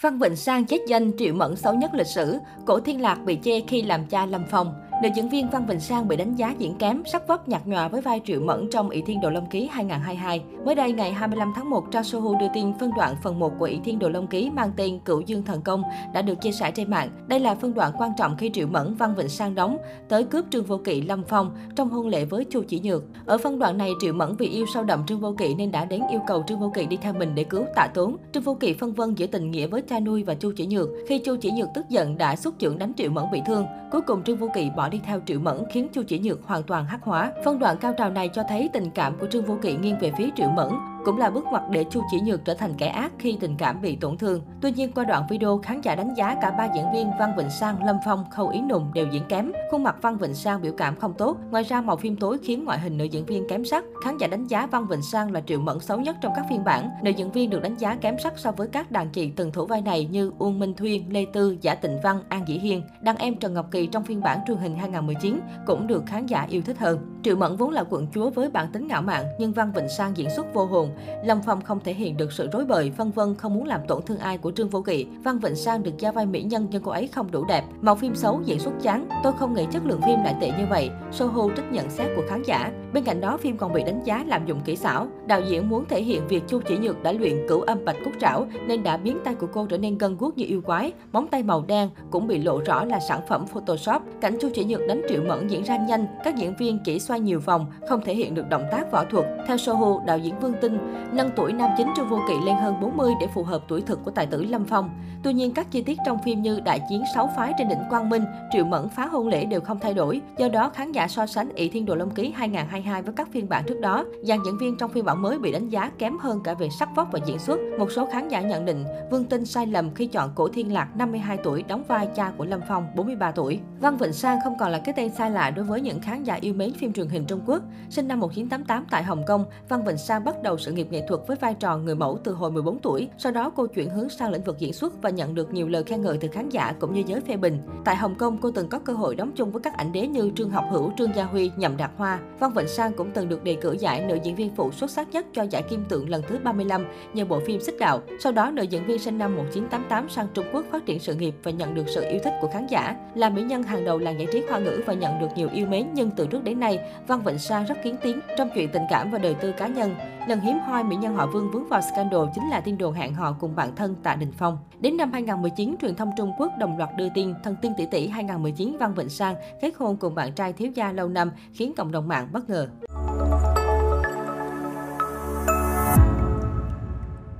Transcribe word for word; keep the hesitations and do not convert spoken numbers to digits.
Văn Vịnh Sang chết danh Triệu Mẫn xấu nhất lịch sử, Cổ Thiên Lạc bị chê khi làm cha Lâm Phong. Nữ diễn viên Văn Vịnh Sang bị đánh giá diễn kém, sắc vóc nhạt nhòa với vai Triệu Mẫn trong Y Thiên Đồ Long Ký hai nghìn không trăm hai mươi hai. Mới đây, ngày hai mươi lăm tháng một, trang Sohu đưa tin phân đoạn phần một của Y Thiên Đồ Long Ký mang tên Cửu Dương Thần Công đã được chia sẻ trên mạng. Đây là phân đoạn quan trọng khi Triệu Mẫn, Văn Vịnh Sang đóng tới cướp Trương Vô Kỵ Lâm Phong trong hôn lễ với Chu Chỉ Nhược. Ở phân đoạn này, Triệu Mẫn vì yêu sâu đậm Trương Vô Kỵ nên đã đến yêu cầu Trương Vô Kỵ đi theo mình để cứu Tạ Tốn. Trương Vô Kỵ phân vân giữa tình nghĩa với cha nuôi và Chu Chỉ Nhược. Khi Chu Chỉ Nhược tức giận đã xuất chưởng đánh Triệu Mẫn bị thương. Cuối cùng Trương Vô Kỵ bỏ đi theo Triệu Mẫn khiến Chu Chỉ Nhược hoàn toàn hắc hóa. Phân đoạn cao trào này cho thấy tình cảm của Trương Vô Kỵ nghiêng về phía Triệu Mẫn, cũng là bước ngoặt để Chu Chỉ Nhược trở thành kẻ ác khi tình cảm bị tổn thương. Tuy nhiên, qua đoạn video, khán giả đánh giá cả ba diễn viên Văn Vịnh Sang, Lâm Phong, Khâu Ý Nùng đều diễn kém. Khuôn mặt Văn Vịnh Sang biểu cảm không tốt. Ngoài ra, màu phim tối khiến ngoại hình nữ diễn viên kém sắc. Khán giả đánh giá Văn Vịnh Sang là Triệu Mẫn xấu nhất trong các phiên bản. Nữ diễn viên được đánh giá kém sắc so với các đàn chị từng thủ vai này như Uông Minh Thuyên, Lê Tư, Giả Tịnh Văn An, Dĩ Hiên. Đàn em Trần Ngọc Kỳ trong phiên bản truyền hình hai nghìn không trăm mười chín cũng được khán giả yêu thích hơn. Triệu Mẫn vốn là quận chúa với bản tính ngạo mạn, nhưng Văn Vịnh Sang diễn xuất vô hồn. Lâm Phong không thể hiện được sự rối bời, phân vân không muốn làm tổn thương ai của Trương Vô Kỵ. Văn Vịnh Sang được giao vai mỹ nhân nhưng cô ấy không đủ đẹp, màu phim xấu, diễn xuất chán. Tôi không nghĩ chất lượng phim lại tệ như vậy. Sohu trích nhận xét của khán giả. Bên cạnh đó, phim còn bị đánh giá lạm dụng kỹ xảo. Đạo diễn muốn thể hiện việc Chu Chỉ Nhược đã luyện cửu âm bạch cốt trảo nên đã biến tay của cô trở nên gân guốc như yêu quái. Móng tay màu đen cũng bị lộ rõ là sản phẩm Photoshop. Cảnh Chu Chỉ Nhược đánh Triệu Mẫn diễn ra nhanh, các diễn viên chỉ xoay nhiều vòng, không thể hiện được động tác võ thuật. Theo Sohu, đạo diễn Vương Tinh nâng tuổi nam chính Trương Vô Kỵ lên hơn bốn mươi để phù hợp tuổi thực của tài tử Lâm Phong. Tuy nhiên, các chi tiết trong phim như đại chiến sáu phái trên đỉnh Quang Minh, Triệu Mẫn phá hôn lễ đều không thay đổi. Do đó, khán giả so sánh Y Thiên Đồ Long Ký hai nghìn không trăm hai mươi hai với các phiên bản trước đó, dàn diễn viên trong phiên bản mới bị đánh giá kém hơn cả về sắc vóc và diễn xuất. Một số khán giả nhận định Vương Tinh sai lầm khi chọn Cổ Thiên Lạc năm mươi hai tuổi đóng vai cha của Lâm Phong bốn mươi ba tuổi. Văn Vịnh Sang không còn là cái tên xa lạ đối với những khán giả yêu mến phim truyền hình Trung Quốc. Sinh năm một nghìn chín trăm tám mươi tám tại Hồng Kông, Văn Vịnh Sang bắt đầu sự nghiệp nghệ thuật với vai trò người mẫu từ hồi mười bốn tuổi. Sau đó cô chuyển hướng sang lĩnh vực diễn xuất và nhận được nhiều lời khen ngợi từ khán giả cũng như giới phê bình. Tại Hồng Kông, cô từng có cơ hội đóng chung với các ảnh đế như Trương Học Hữu, Trương Gia Huy, Nhậm Đạt Hoa. Văn Vịnh Sang cũng từng được đề cử giải nữ diễn viên phụ xuất sắc nhất cho giải Kim Tượng lần thứ ba mươi lăm nhờ bộ phim Xích Đạo. Sau đó, nữ diễn viên sinh năm một nghìn chín trăm tám mươi tám sang Trung Quốc phát triển sự nghiệp và nhận được sự yêu thích của khán giả. Là mỹ nhân hàng đầu làng giải trí Hoa ngữ và nhận được nhiều yêu mến, nhưng từ trước đến nay, Văn Vịnh Sang rất kiến tiếng trong chuyện tình cảm và đời tư cá nhân. Lần hiếm hoi mỹ nhân họ Vương vướng vào scandal chính là tin đồn hẹn hò cùng bạn thân Tạ Đình Phong. Đến năm hai nghìn không trăm mười chín, truyền thông Trung Quốc đồng loạt đưa tin Thần Tiên Tỷ Tỷ hai nghìn không trăm mười chín Văn Vịnh Sang kết hôn cùng bạn trai thiếu gia lâu năm khiến cộng đồng mạng bất ngờ.